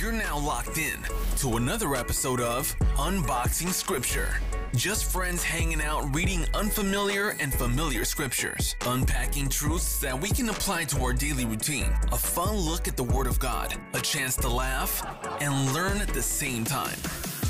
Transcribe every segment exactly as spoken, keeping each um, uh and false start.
You're now locked in to another episode of Unboxing Scripture. Just friends hanging out, reading unfamiliar and familiar scriptures, unpacking truths that we can apply to our daily routine, a fun look at the Word of God, a chance to laugh and learn at the same time.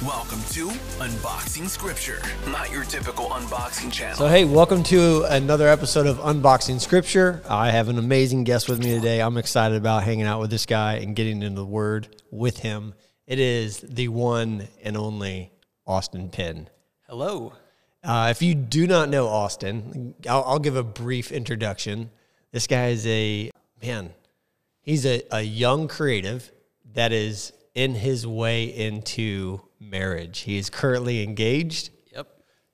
Welcome to Unboxing Scripture, not your typical unboxing channel. So hey, welcome to another episode of Unboxing Scripture. I have an amazing guest with me today. I'm excited about hanging out with this guy and getting into the Word with him. It is the one and only Austin Penn. Hello. Uh, if you do not know Austin, I'll, I'll give a brief introduction. This guy is a, man, he's a, a young creative that is in his way into marriage. He is currently engaged. Yep.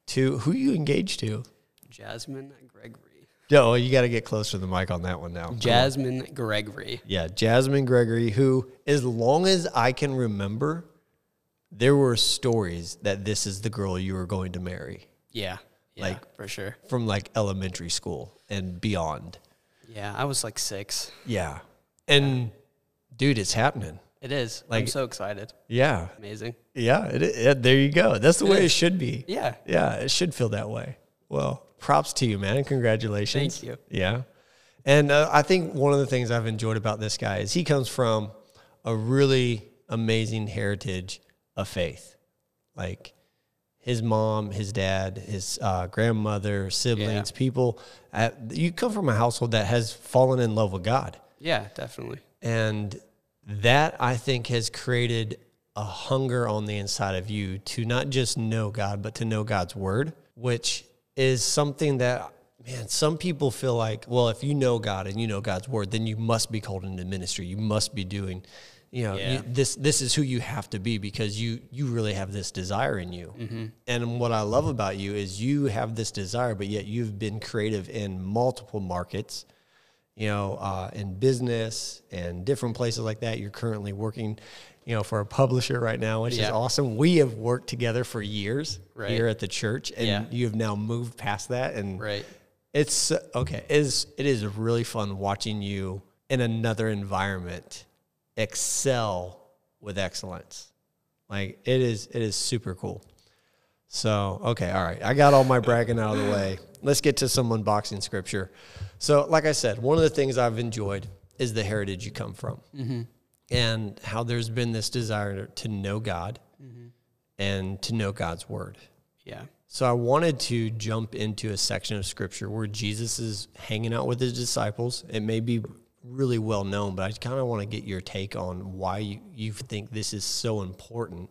To who are you engaged to? Jasmine Gregory. No, you got to get closer to the mic on that one now. Jasmine Gregory. Yeah, Jasmine Gregory, who, as long as I can remember, there were stories that this is the girl you were going to marry. Yeah. Yeah, like, for sure. From like elementary school and beyond. Yeah, I was like six. Yeah. And yeah. Dude, it's happening. It is. Like, I'm so excited. Yeah. Amazing. Yeah, it, it, there you go. That's the it way is. It should be. Yeah. Yeah, it should feel that way. Well, props to you, man, and congratulations. Thank you. Yeah. And uh, I think one of the things I've enjoyed about this guy is he comes from a really amazing heritage of faith. Like his mom, his dad, his uh, grandmother, siblings, yeah. people. Uh, you come from a household that has fallen in love with God. Yeah, definitely. And that, I think, has created a hunger on the inside of you to not just know God, but to know God's word, which is something that, man, some people feel like, well, if you know God and you know God's word, then you must be called into ministry. You must be doing, you know, yeah. you, this this is who you have to be because you you really have this desire in you. Mm-hmm. And what I love about you is you have this desire, but yet you've been creative in multiple markets, you know, uh, in business and different places like that. You're currently working, you know, for a publisher right now, which yeah. is awesome. We have worked together for years right. here at the church, and yeah. you have now moved past that. And right. it's, okay, it is, it is really fun watching you in another environment excel with excellence. Like, it is, it is super cool. So, okay, all right. I got all my bragging out of the way. Let's get to some unboxing scripture. So, like I said, one of the things I've enjoyed is the heritage you come from, mm-hmm. and how there's been this desire to know God mm-hmm. and to know God's word. Yeah. So I wanted to jump into a section of scripture where Jesus is hanging out with his disciples. It may be really well known, but I kind of want to get your take on why you, you think this is so important.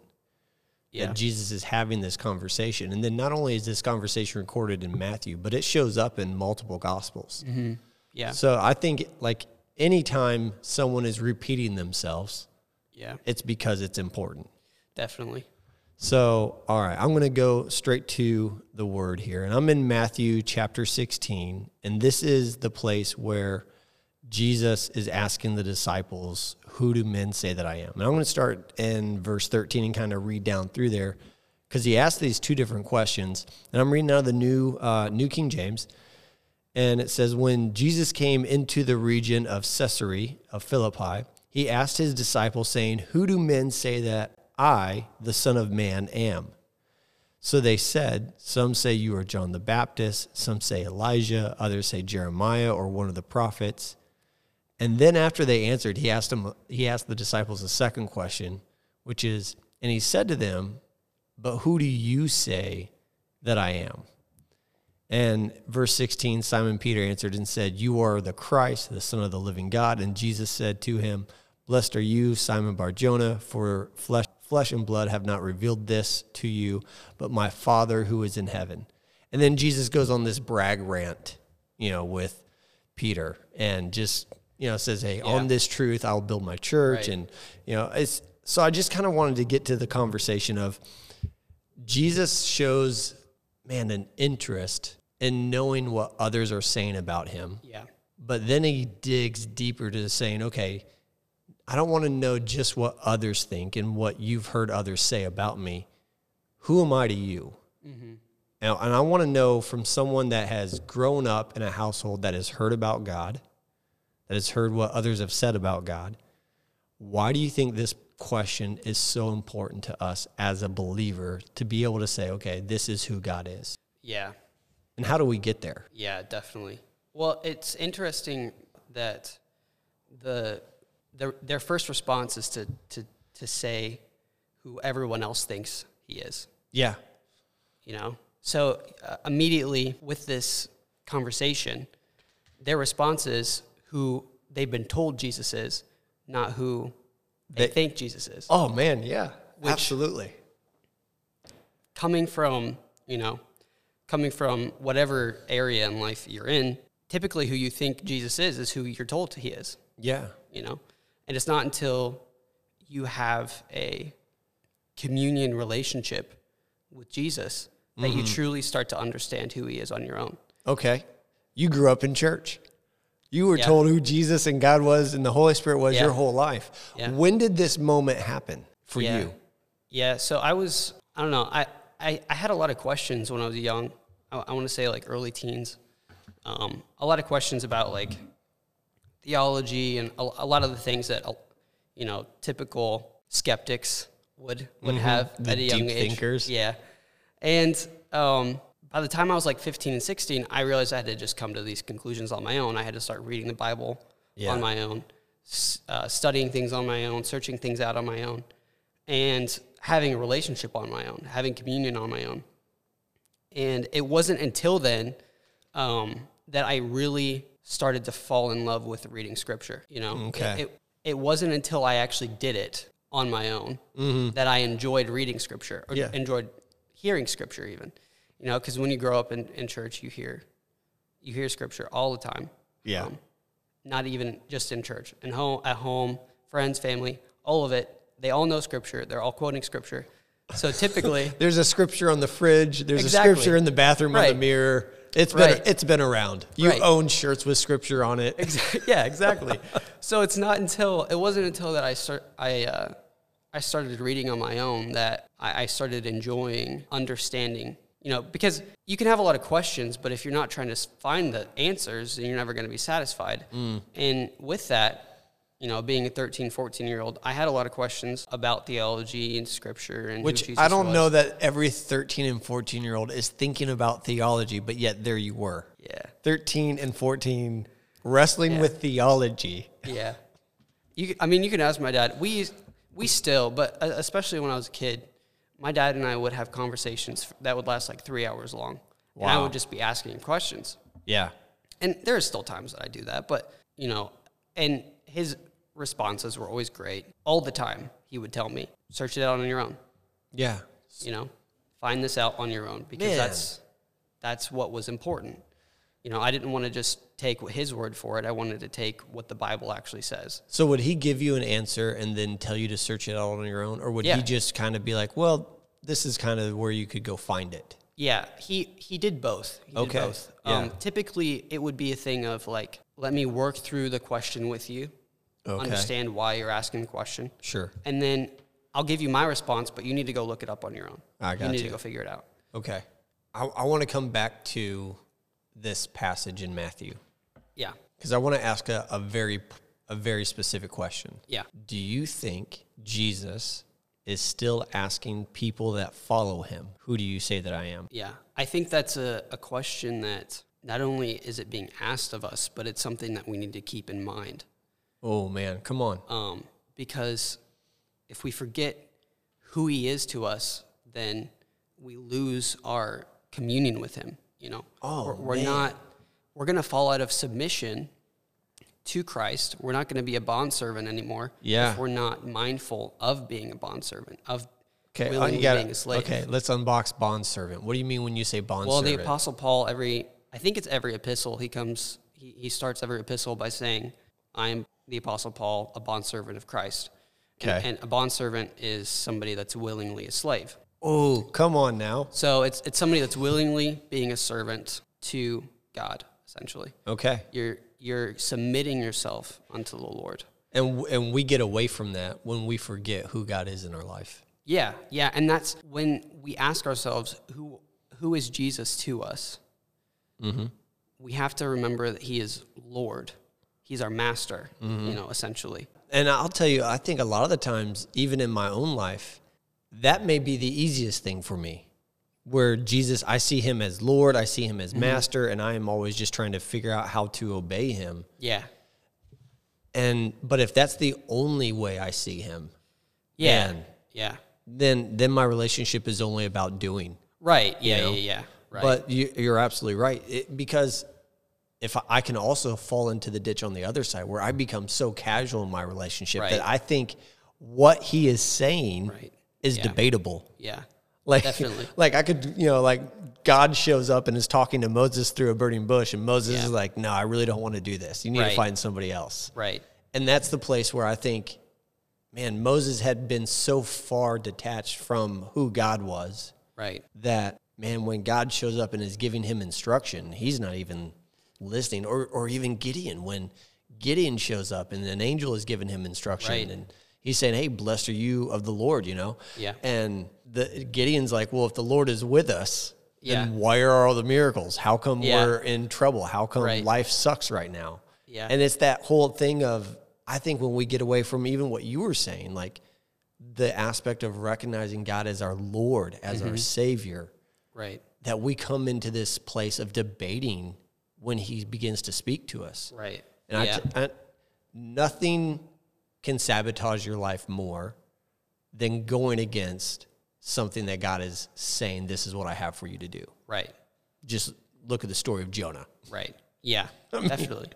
Yeah. That Jesus is having this conversation. And then not only is this conversation recorded in Matthew, but it shows up in multiple gospels. Mm-hmm. Yeah. So I think like anytime someone is repeating themselves, yeah, it's because it's important. Definitely. So, all right, I'm going to go straight to the word here. And I'm in Matthew chapter sixteen. And this is the place where Jesus is asking the disciples, who do men say that I am? And I'm going to start in verse thirteen and kind of read down through there because he asked these two different questions. And I'm reading out of the new, uh, New King James. And it says, when Jesus came into the region of Caesarea of Philippi, he asked his disciples saying, who do men say that I, the Son of Man, am? So they said, some say you are John the Baptist, some say Elijah, others say Jeremiah or one of the prophets. And then after they answered, he asked them, he asked the disciples a second question, which is, and he said to them, but who do you say that I am? And verse sixteen, Simon Peter answered and said, you are the Christ, the Son of the living God. And Jesus said to him, blessed are you, Simon Barjona, for flesh, flesh and blood have not revealed this to you, but my Father who is in heaven. And then Jesus goes on this brag rant, you know, with Peter and just, you know, it says, hey, yeah. on this truth, I'll build my church. Right. And, you know, it's, so I just kind of wanted to get to the conversation of Jesus shows, man, an interest in knowing what others are saying about him. Yeah. But then he digs deeper to saying, okay, I don't want to know just what others think and what you've heard others say about me. Who am I to you? Mm-hmm. Now, and I want to know from someone that has grown up in a household that has heard about God, that has heard what others have said about God, why do you think this question is so important to us as a believer to be able to say, okay, this is who God is. Yeah. And how do we get there? Yeah, definitely. Well, it's interesting that the their their first response is to to to say who everyone else thinks he is. Yeah. You know? So uh, immediately with this conversation, their response is who they've been told Jesus is, not who they, they think Jesus is. Oh, man, yeah. Which, absolutely. Coming from, you know, coming from whatever area in life you're in, typically who you think Jesus is is who you're told he is. Yeah. You know, and it's not until you have a communion relationship with Jesus that mm-hmm. you truly start to understand who he is on your own. Okay. You grew up in church. You were yeah. told who Jesus and God was and the Holy Spirit was yeah. your whole life. Yeah. When did this moment happen for yeah. you? Yeah, so I was, I don't know, I, I, I had a lot of questions when I was young. I, I want to say like early teens. Um, a lot of questions about like theology and a, a lot of the things that, you know, typical skeptics would would mm-hmm. have the at a young deep age. Thinkers. Yeah. And um, by the time I was like fifteen and sixteen, I realized I had to just come to these conclusions on my own. I had to start reading the Bible yeah. on my own, uh, studying things on my own, searching things out on my own, and having a relationship on my own, having communion on my own. And it wasn't until then um, that I really started to fall in love with reading Scripture. You know, okay. it, it, it wasn't until I actually did it on my own mm-hmm. that I enjoyed reading Scripture or yeah. enjoyed hearing Scripture even, you know, because when you grow up in, in church, you hear, you hear Scripture all the time. Yeah. Um, not even just in church, and home, at home, friends, family, all of it. They all know Scripture. They're all quoting Scripture. So typically there's a Scripture on the fridge. There's exactly. a Scripture in the bathroom right. or the mirror. It's been, right. it's been around. You right. own shirts with Scripture on it. Exactly. Yeah, exactly. So it's not until, it wasn't until that I start, I, uh, I started reading on my own that I started enjoying understanding, you know, because you can have a lot of questions, but if you're not trying to find the answers, then you're never going to be satisfied. Mm. And with that, you know, being a thirteen, fourteen-year-old, I had a lot of questions about theology and Scripture and which who Jesus I don't was. know that every thirteen and fourteen-year-old is thinking about theology, but yet there you were. Yeah. thirteen and fourteen, wrestling yeah. with theology. Yeah. You, I mean, you can ask my dad. We used... We still, but especially when I was a kid, my dad and I would have conversations that would last like three hours long. Wow. And I would just be asking him questions. Yeah. And there are still times that I do that, but, you know, and his responses were always great. All the time, he would tell me, search it out on your own. Yeah. You know, find this out on your own because Man. that's that's what was important. You know, I didn't want to just take his word for it. I wanted to take what the Bible actually says. So would he give you an answer and then tell you to search it out on your own? Or would yeah. he just kind of be like, well, this is kind of where you could go find it? Yeah, he, he did both. He okay. did both. Yeah. Um, typically, it would be a thing of like, let me work through the question with you, okay. understand why you're asking the question. Sure. And then I'll give you my response, but you need to go look it up on your own. I got you. You need to go figure it out. Okay. I, I want to come back to this passage in Matthew. Yeah. Because I want to ask a, a very a very specific question. Yeah. Do you think Jesus is still asking people that follow him, who do you say that I am? Yeah. I think that's a, a question that not only is it being asked of us, but it's something that we need to keep in mind. Oh, man. Come on. Um, because if we forget who he is to us, then we lose our communion with him. You know, oh, we're, we're not, we're going to fall out of submission to Christ. We're not going to be a bondservant anymore yeah. if we're not mindful of being a bondservant, of okay, willingly oh, gotta, being a slave. Okay, let's unbox bondservant. What do you mean when you say bondservant? Well, the Apostle Paul, every, I think it's every epistle, he comes, he, he starts every epistle by saying, I'm the Apostle Paul, a bondservant of Christ. Okay. And, and a bondservant is somebody that's willingly a slave. Oh, come on now. So it's it's somebody that's willingly being a servant to God, essentially. Okay. You're you're submitting yourself unto the Lord. And and we get away from that when we forget who God is in our life. Yeah, yeah, and that's when we ask ourselves, who who is Jesus to us? Mm-hmm. We have to remember that he is Lord. He's our master, mm-hmm. you know, essentially. And I'll tell you, I think a lot of the times, even in my own life, that may be the easiest thing for me, where Jesus, I see him as Lord, I see him as mm-hmm. master, and I am always just trying to figure out how to obey him. Yeah. And, but if that's the only way I see him, yeah, man, yeah, then, then my relationship is only about doing. Right. Yeah. You know? Yeah. Yeah. Right. But you, you're absolutely right. It, because if I, I can also fall into the ditch on the other side where I become so casual in my relationship right. that I think what he is saying right. is yeah. debatable. Yeah. Like, Definitely. like I could, you know, like God shows up and is talking to Moses through a burning bush, and Moses yeah. is like, no, I really don't want to do this. You need right. to find somebody else. Right. And that's the place where I think, man, Moses had been so far detached from who God was. Right. That, man, when God shows up and is giving him instruction, he's not even listening. Or, or even Gideon, when Gideon shows up and an angel is giving him instruction right. and he's saying, hey, blessed are you of the Lord, you know? Yeah. And the Gideon's like, well, if the Lord is with us, yeah. then why are all the miracles? How come yeah. we're in trouble? How come right. life sucks right now? Yeah. And it's that whole thing of, I think when we get away from even what you were saying, like the aspect of recognizing God as our Lord, as mm-hmm. our Savior, right? that we come into this place of debating when he begins to speak to us. Right. And yeah. I, I, nothing can sabotage your life more than going against something that God is saying, this is what I have for you to do. Right. Just look at the story of Jonah. Right. Yeah, definitely.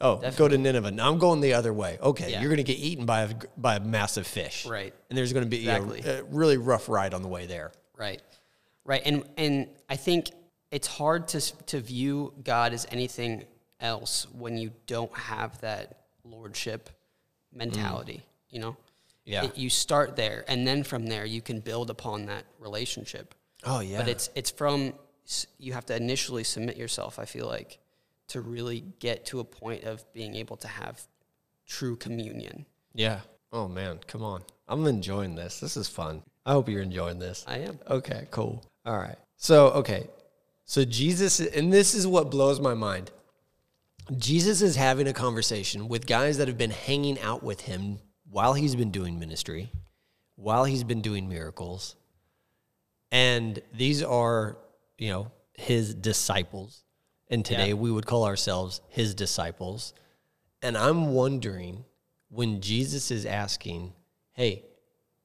oh, definitely. Go to Nineveh. Now I'm going the other way. Okay, yeah. you're going to get eaten by a, by a massive fish. Right. And there's going to be exactly. a, a really rough ride on the way there. Right. Right. And and I think it's hard to to view God as anything else when you don't have that lordship mentality, mm. you know? Yeah. It, you start there, and then from there you can build upon that relationship. Oh, yeah. But it's it's from, you have to initially submit yourself, I feel like, to really get to a point of being able to have true communion. Yeah. Oh, man, come on. I'm enjoying this. This is fun. I hope you're enjoying this. I am. Okay, cool. All right. So, okay. So Jesus, and this is what blows my mind. Jesus is having a conversation with guys that have been hanging out with him while he's been doing ministry, while he's been doing miracles, and these are, you know, his disciples, and today yeah. we would call ourselves his disciples, and I'm wondering when Jesus is asking, hey,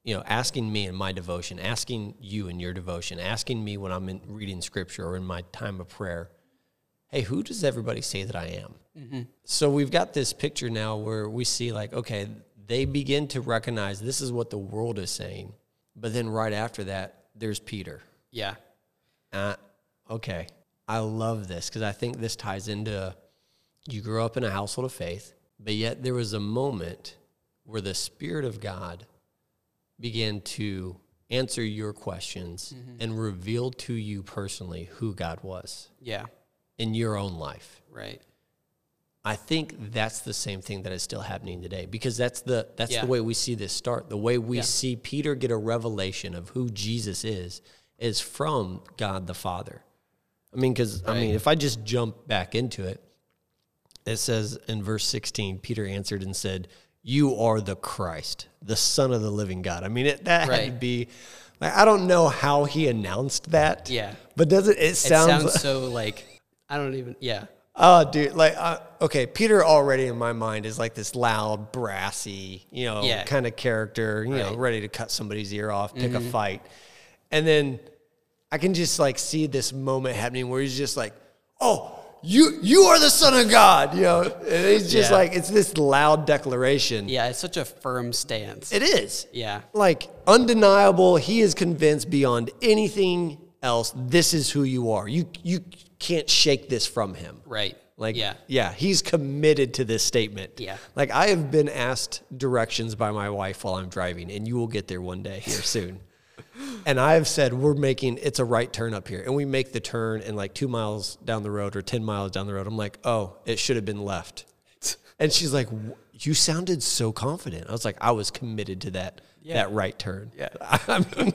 you know, asking me in my devotion, asking you in your devotion, asking me when I'm in reading Scripture or in my time of prayer, hey, who does everybody say that I am? Mm-hmm. So we've got this picture now where we see like, okay, they begin to recognize this is what the world is saying. But then right after that, there's Peter. Yeah. Uh, okay. I love this because I think this ties into you grew up in a household of faith, but yet there was a moment where the Spirit of God began to answer your questions mm-hmm. and reveal to you personally who God was. Yeah. In your own life. Right. I think that's the same thing that is still happening today because that's the that's yeah. the way we see this start. The way we yeah. see Peter get a revelation of who Jesus is is from God the Father. I mean, because, right. I mean, if I just jump back into it, it says in verse sixteen, Peter answered and said, you are the Christ, the Son of the living God. I mean, it, that right. had to be, like, I don't know how he announced that. Yeah. But does it, it sounds, it sounds like, so like, I don't even, yeah. Oh, dude, like, uh, okay, Peter already in my mind is like this loud, brassy, you know, yeah. kind of character, you right. know, ready to cut somebody's ear off, pick mm-hmm. a fight. And then I can just, like, see this moment happening where he's just like, oh, you you are the Son of God, you know. And he's just yeah. like, it's this loud declaration. Yeah, it's such a firm stance. It is. Yeah. Like, undeniable, he is convinced beyond anything else, this is who you are. You you can't shake this from him. Right. Like, yeah. yeah, he's committed to this statement. Yeah. Like, I have been asked directions by my wife while I'm driving, and you will get there one day here soon. And I have said, we're making, it's a right turn up here. And we make the turn, and like two miles down the road or ten miles down the road, I'm like, oh, it should have been left. And she's like, you sounded so confident. I was like, I was committed to that yeah. that right turn. Yeah. I mean,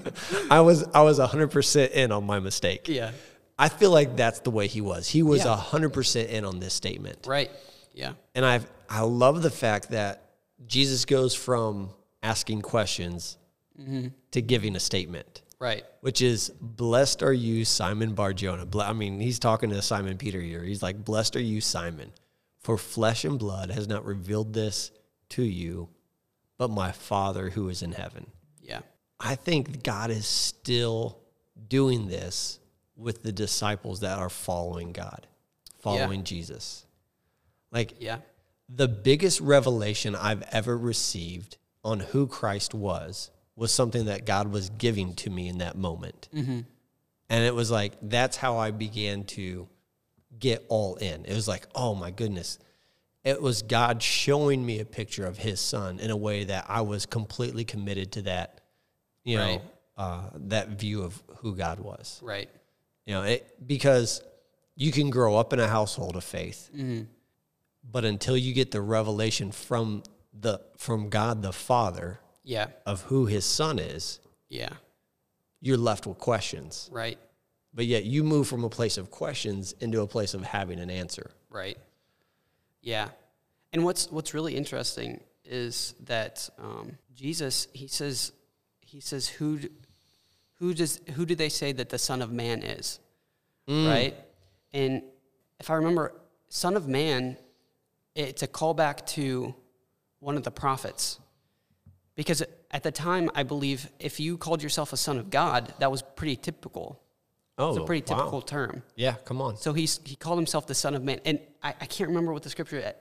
I was, I was one hundred percent in on my mistake. Yeah. I feel like that's the way he was. He was yeah. one hundred percent in on this statement. Right. Yeah. And I've, I love the fact that Jesus goes from asking questions mm-hmm. to giving a statement. Right. Which is, blessed are you, Simon Barjona. Ble- I mean, he's talking to Simon Peter here. He's like, blessed are you, Simon, for flesh and blood has not revealed this to you, but my Father who is in heaven. Yeah. I think God is still doing this with the disciples that are following God, following yeah. Jesus. Like, yeah. the biggest revelation I've ever received on who Christ was was something that God was giving to me in that moment. Mm-hmm. And it was like, that's how I began to get all in. It was like, oh my goodness. It was God showing me a picture of his son in a way that I was completely committed to that, you know, right. uh, that view of who God was. Right. You know, it, because you can grow up in a household of faith, mm-hmm. but until you get the revelation from the, from God, the Father, yeah, of who his son is, yeah, you're left with questions. Right. But yet you move from a place of questions into a place of having an answer. Right. Yeah. And what's what's really interesting is that um, Jesus, he says, he says, who who does who do they say that the Son of Man is? Mm. Right? And if I remember, Son of Man, it's a callback to one of the prophets. Because at the time, I believe, if you called yourself a son of God, that was pretty typical. Oh, it's a pretty typical wow. term. Yeah, come on. So he's, he called himself the Son of Man. And I, I can't remember what the scripture,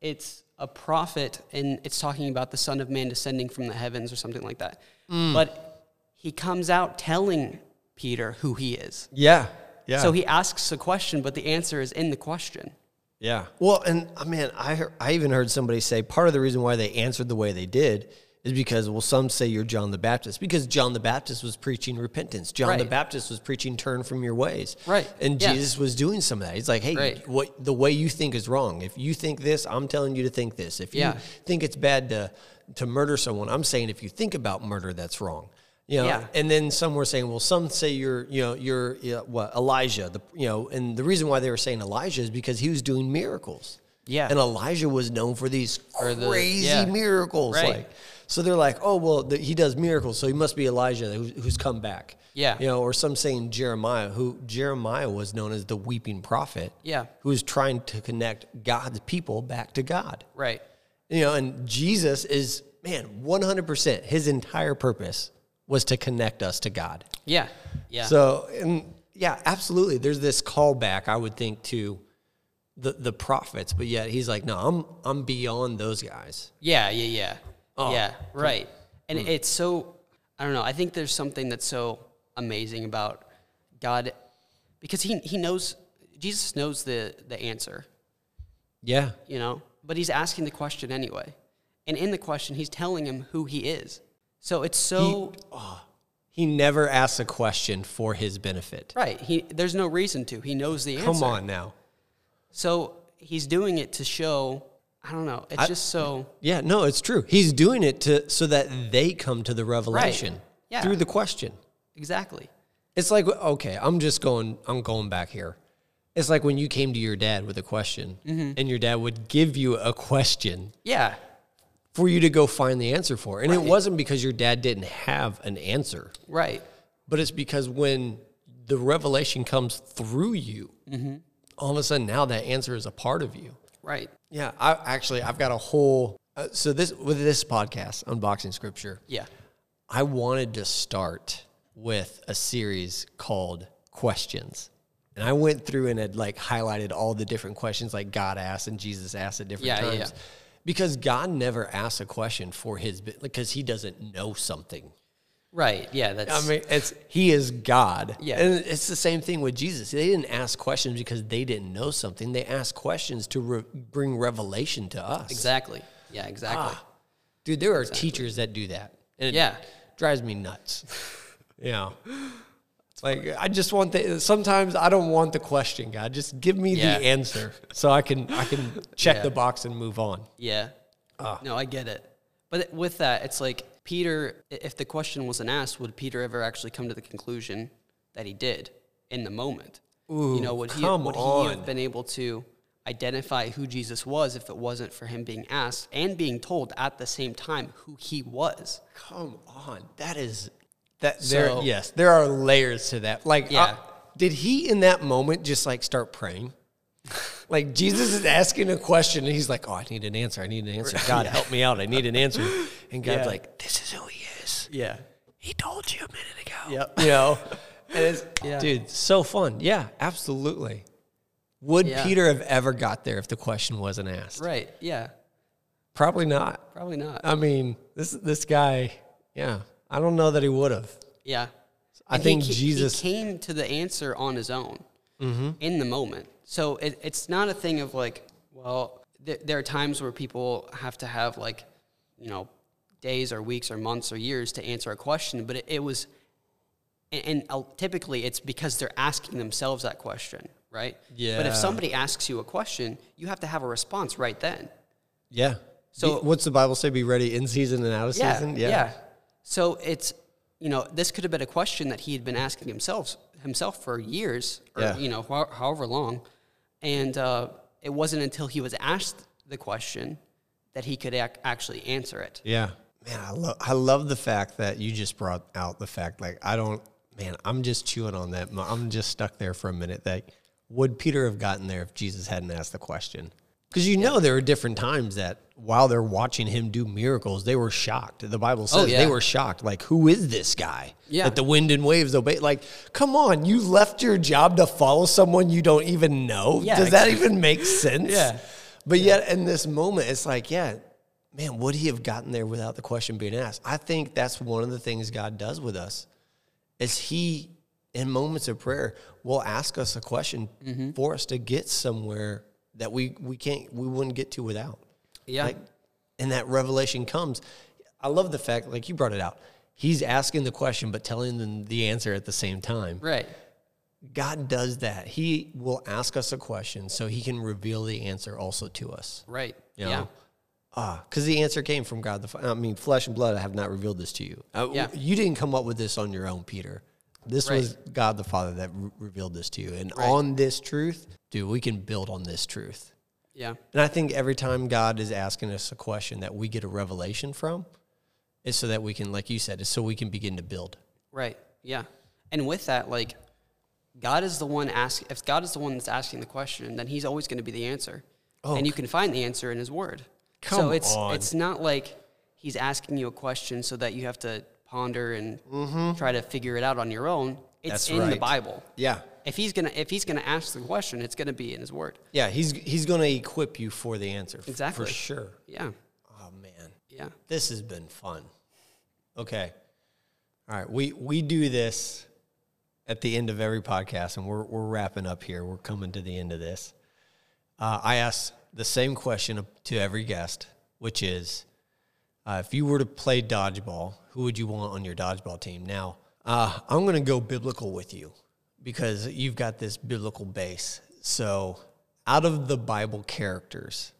it's a prophet, and it's talking about the Son of Man descending from the heavens or something like that. Mm. But he comes out telling Peter who he is. Yeah, yeah. So he asks a question, but the answer is in the question. Yeah. Well, and I mean, I heard, I even heard somebody say part of the reason why they answered the way they did is because, well, some say you're John the Baptist, because John the Baptist was preaching repentance. John right. the Baptist was preaching turn from your ways. Right. And yeah. Jesus was doing some of that. He's like, hey, right. what the way you think is wrong. If you think this, I'm telling you to think this. If you yeah. think it's bad to to murder someone, I'm saying if you think about murder, that's wrong. You know, yeah. And then some were saying, well, some say you're, you know, you're, you know, what, Elijah. The, you know, and the reason why they were saying Elijah is because he was doing miracles. Yeah. And Elijah was known for these crazy the, yeah. miracles. Right. Like, so they're like, oh, well, the, he does miracles, so he must be Elijah who's, who's come back. Yeah. You know, or some saying Jeremiah, who Jeremiah was known as the weeping prophet. Yeah. Who was trying to connect God's people back to God. Right. You know, and Jesus is, man, one hundred percent his entire purpose was to connect us to God. Yeah. Yeah. So, and yeah, absolutely. There's this callback, I would think, to the, the prophets, but yet he's like, no, I'm, I'm beyond those guys. Yeah. Yeah. Yeah. Oh, yeah, right. And mm. it's so, I don't know, I think there's something that's so amazing about God, because he he knows, Jesus knows the, the answer. Yeah. You know, but he's asking the question anyway. And in the question, he's telling him who he is. So it's so... He, oh, he never asks a question for his benefit. Right. He There's no reason to. He knows the answer. Come on now. So he's doing it to show... I don't know. It's I, just so... Yeah, no, it's true. He's doing it to so that they come to the revelation right. yeah. through the question. Exactly. It's like, okay, I'm just going, I'm going back here. It's like when you came to your dad with a question, mm-hmm. and your dad would give you a question yeah. for you to go find the answer for. And right. it wasn't because your dad didn't have an answer. Right. But it's because when the revelation comes through you, mm-hmm. all of a sudden now that answer is a part of you. Right. Yeah, I actually, I've got a whole, uh, so this, with this podcast, Unboxing Scripture, yeah, I wanted to start with a series called Questions. And I went through and had like highlighted all the different questions like God asked and Jesus asked at different yeah, times. Yeah, yeah. Because God never asks a question for his, because he doesn't know something. Right, yeah. That's. I mean, it's he is God. Yeah. And it's the same thing with Jesus. They didn't ask questions because they didn't know something. They asked questions to re- bring revelation to us. Exactly. Yeah, exactly. Ah, dude, there are exactly. teachers that do that. And it yeah. drives me nuts. You know? Like, I just want the, sometimes I don't want the question, God. Just give me yeah. the answer so I can I can check yeah. the box and move on. Yeah. Ah. No, I get it. But with that, it's like, Peter, if the question wasn't asked, would Peter ever actually come to the conclusion that he did in the moment? Ooh, you know, would he, would he have been able to identify who Jesus was if it wasn't for him being asked and being told at the same time who he was. Come on. That is, that so, there, yes, there are layers to that. Like, yeah. uh, did he in that moment just like start praying? Like Jesus is asking a question and he's like, oh, I need an answer. I need an answer. God, yeah. help me out. I need an answer. And God's yeah. like, this is who he is. Yeah. He told you a minute ago. Yep. You know, and it's, yeah. dude, so fun. Yeah, absolutely. Would yeah. Peter have ever got there if the question wasn't asked? Right, yeah. Probably not. Probably not. I mean, this this guy, yeah. I don't know that he would have. Yeah. I and think he, Jesus... He came to the answer on his own mm-hmm. in the moment. So it, it's not a thing of like, well, th- there are times where people have to have like, you know, days or weeks or months or years to answer a question, but it, it was... And, and typically it's because they're asking themselves that question. Right? Yeah. But if somebody asks you a question, you have to have a response right then. Yeah. So be, what's the Bible say? Be ready in season and out of yeah, season? Yeah. Yeah. So it's, you know, this could have been a question that he had been asking himself himself for years or, yeah. you know, ho- however long. And uh, it wasn't until he was asked the question that he could ac- actually answer it. Yeah. Man, I, lo- I love the fact that you just brought out the fact, like, I don't, man, I'm just chewing on that. I'm just stuck there for a minute that... Would Peter have gotten there if Jesus hadn't asked the question? Because you know yeah. there are different times that while they're watching him do miracles, they were shocked. The Bible says oh, yeah. they were shocked. Like, who is this guy yeah. that the wind and waves obey? Like, come on, you left your job to follow someone you don't even know? Yeah, does that exactly. even make sense? yeah. But yeah. yet in this moment, it's like, yeah, man, would he have gotten there without the question being asked? I think that's one of the things God does with us is he... in moments of prayer, will ask us a question mm-hmm. for us to get somewhere that we, we can't, we wouldn't get to without. Yeah. Like, and that revelation comes. I love the fact, like you brought it out, he's asking the question, but telling them the answer at the same time. Right. God does that. He will ask us a question so he can reveal the answer also to us. Right. You know? Yeah. Ah, because the answer came from God. The I mean, flesh and blood, I have not revealed this to you. Uh, yeah. You didn't come up with this on your own, Peter. This right. was God the Father that re- revealed this to you. And right. on this truth, dude, we can build on this truth. Yeah. And I think every time God is asking us a question that we get a revelation from, it's so that we can, like you said, it's so we can begin to build. Right, yeah. And with that, like, God is the one asking, if God is the one that's asking the question, then he's always going to be the answer. Oh. And you can find the answer in his word. Come so it's, on. It's not like he's asking you a question so that you have to ponder and mm-hmm. try to figure it out on your own. It's That's in right. the Bible. Yeah. If he's gonna if he's gonna ask the question, it's gonna be in his word. Yeah, he's he's gonna equip you for the answer. Exactly. For sure. Yeah. Oh man. Yeah. This has been fun. Okay. All right. We we do this at the end of every podcast, and we're we're wrapping up here. We're coming to the end of this. Uh, I ask the same question to every guest, which is Uh, if you were to play dodgeball, who would you want on your dodgeball team? Now, uh, I'm going to go biblical with you because you've got this biblical base. So out of the Bible characters,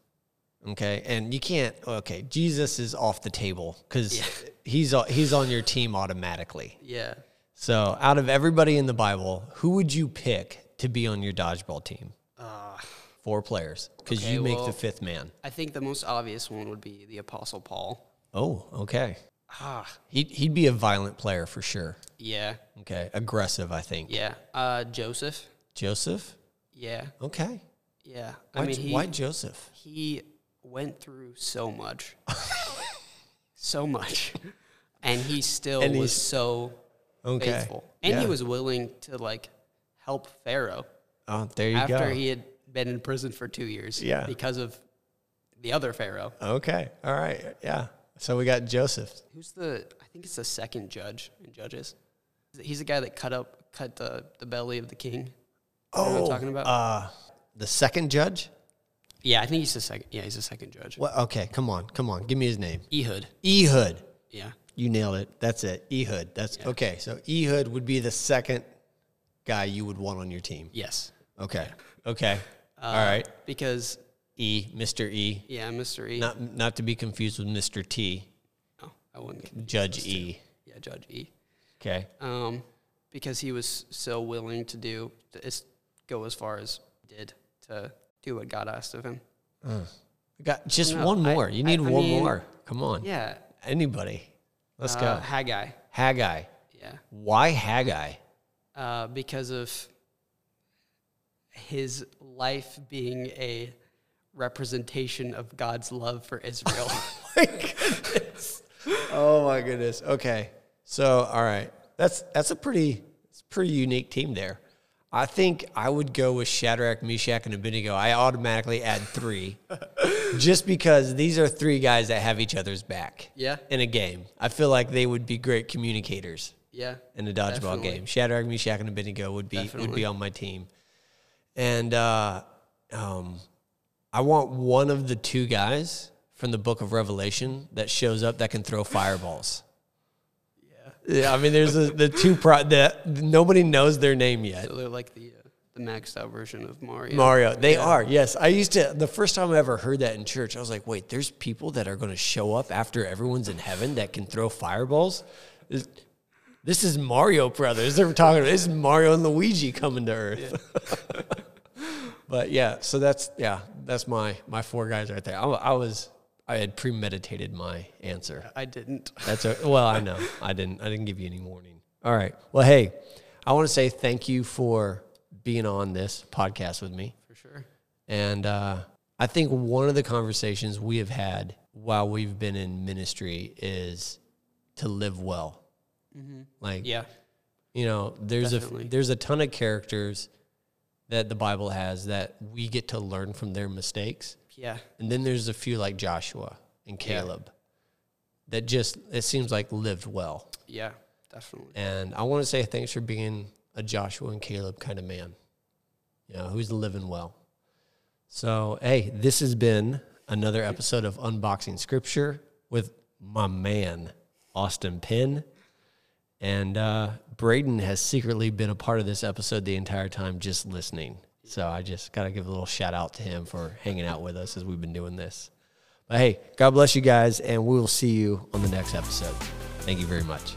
okay, and you can't, okay, Jesus is off the table because yeah. he's, he's on your team automatically. Yeah. So out of everybody in the Bible, who would you pick to be on your dodgeball team? Uh Four players because okay, you make well, the fifth man. I think the most obvious one would be the Apostle Paul. Oh, okay. Ah, he'd he'd be a violent player for sure. Yeah. Okay, aggressive. I think. Yeah. Uh, Joseph. Joseph. Yeah. Okay. Yeah. I why, mean, he, why Joseph? He went through so much, so much, and he still and was so okay. faithful, and yeah. he was willing to like help Pharaoh. Oh, there you after go. After he had been in prison for two years. Yeah. Because of the other Pharaoh. Okay. All right. Yeah. So we got Joseph. Who's the, I think it's the second judge in Judges. He's the guy that cut up, cut the, the belly of the king. Oh. You know what I'm talking about? Uh, the second judge? Yeah, I think he's the second. Yeah, he's the second judge. Well, okay. Come on. Come on. Give me his name. Ehud. Ehud. Yeah. You nailed it. That's it. Ehud. That's yeah. okay. So Ehud would be the second guy you would want on your team. Yes. Okay. Yeah. Okay. Uh, All right. Because E, Mister E. Yeah, Mister E. Not not to be confused with Mister T. No, I wouldn't. Judge E. Two. Yeah, Judge E. Okay. Um, because he was so willing to do, to go as far as he did to do what God asked of him. Uh, got just no, one more. I, you need I, I one mean, more. Come on. Yeah. Anybody. Let's uh, go. Haggai. Haggai. Yeah. Why Haggai? Uh, because of his life being a representation of God's love for Israel. Oh my goodness. Oh my goodness. Okay. So, all right. That's that's a pretty it's a pretty unique team there. I think I would go with Shadrach, Meshach, and Abednego. I automatically add three just because these are three guys that have each other's back. Yeah. In a game. I feel like they would be great communicators. Yeah. In a dodgeball definitely. game. Shadrach, Meshach, and Abednego would be definitely. would be on my team. And uh, um, I want one of the two guys from the book of Revelation that shows up that can throw fireballs. Yeah, I mean, there's a, the two pro that nobody knows their name yet. So they're like the uh, the maxed out version of Mario. Mario, they yeah. are. Yes, I used to. The first time I ever heard that in church, I was like, "Wait, there's people that are going to show up after everyone's in heaven that can throw fireballs." This, this is Mario Brothers. They're talking about this is Mario and Luigi coming to Earth. Yeah. But yeah, so that's yeah, that's my my four guys right there. I, I was. I had premeditated my answer. I didn't. That's a, well, I know. I didn't. I didn't give you any warning. All right. Well, hey, I want to say thank you for being on this podcast with me. For sure. And uh, I think one of the conversations we have had while we've been in ministry is to live well. Mm-hmm. Like, yeah, you know, there's Definitely. a there's a ton of characters that the Bible has that we get to learn from their mistakes. Yeah. And then there's a few like Joshua and Caleb yeah. that just, it seems like lived well. Yeah, definitely. And I want to say thanks for being a Joshua and Caleb kind of man, you know, who's living well. So, hey, this has been another episode of Unboxing Scripture with my man, Austin Penn. And uh, Braden has secretly been a part of this episode the entire time just listening. So I just got to give a little shout out to him for hanging out with us as we've been doing this. But hey, God bless you guys, and we will see you on the next episode. Thank you very much.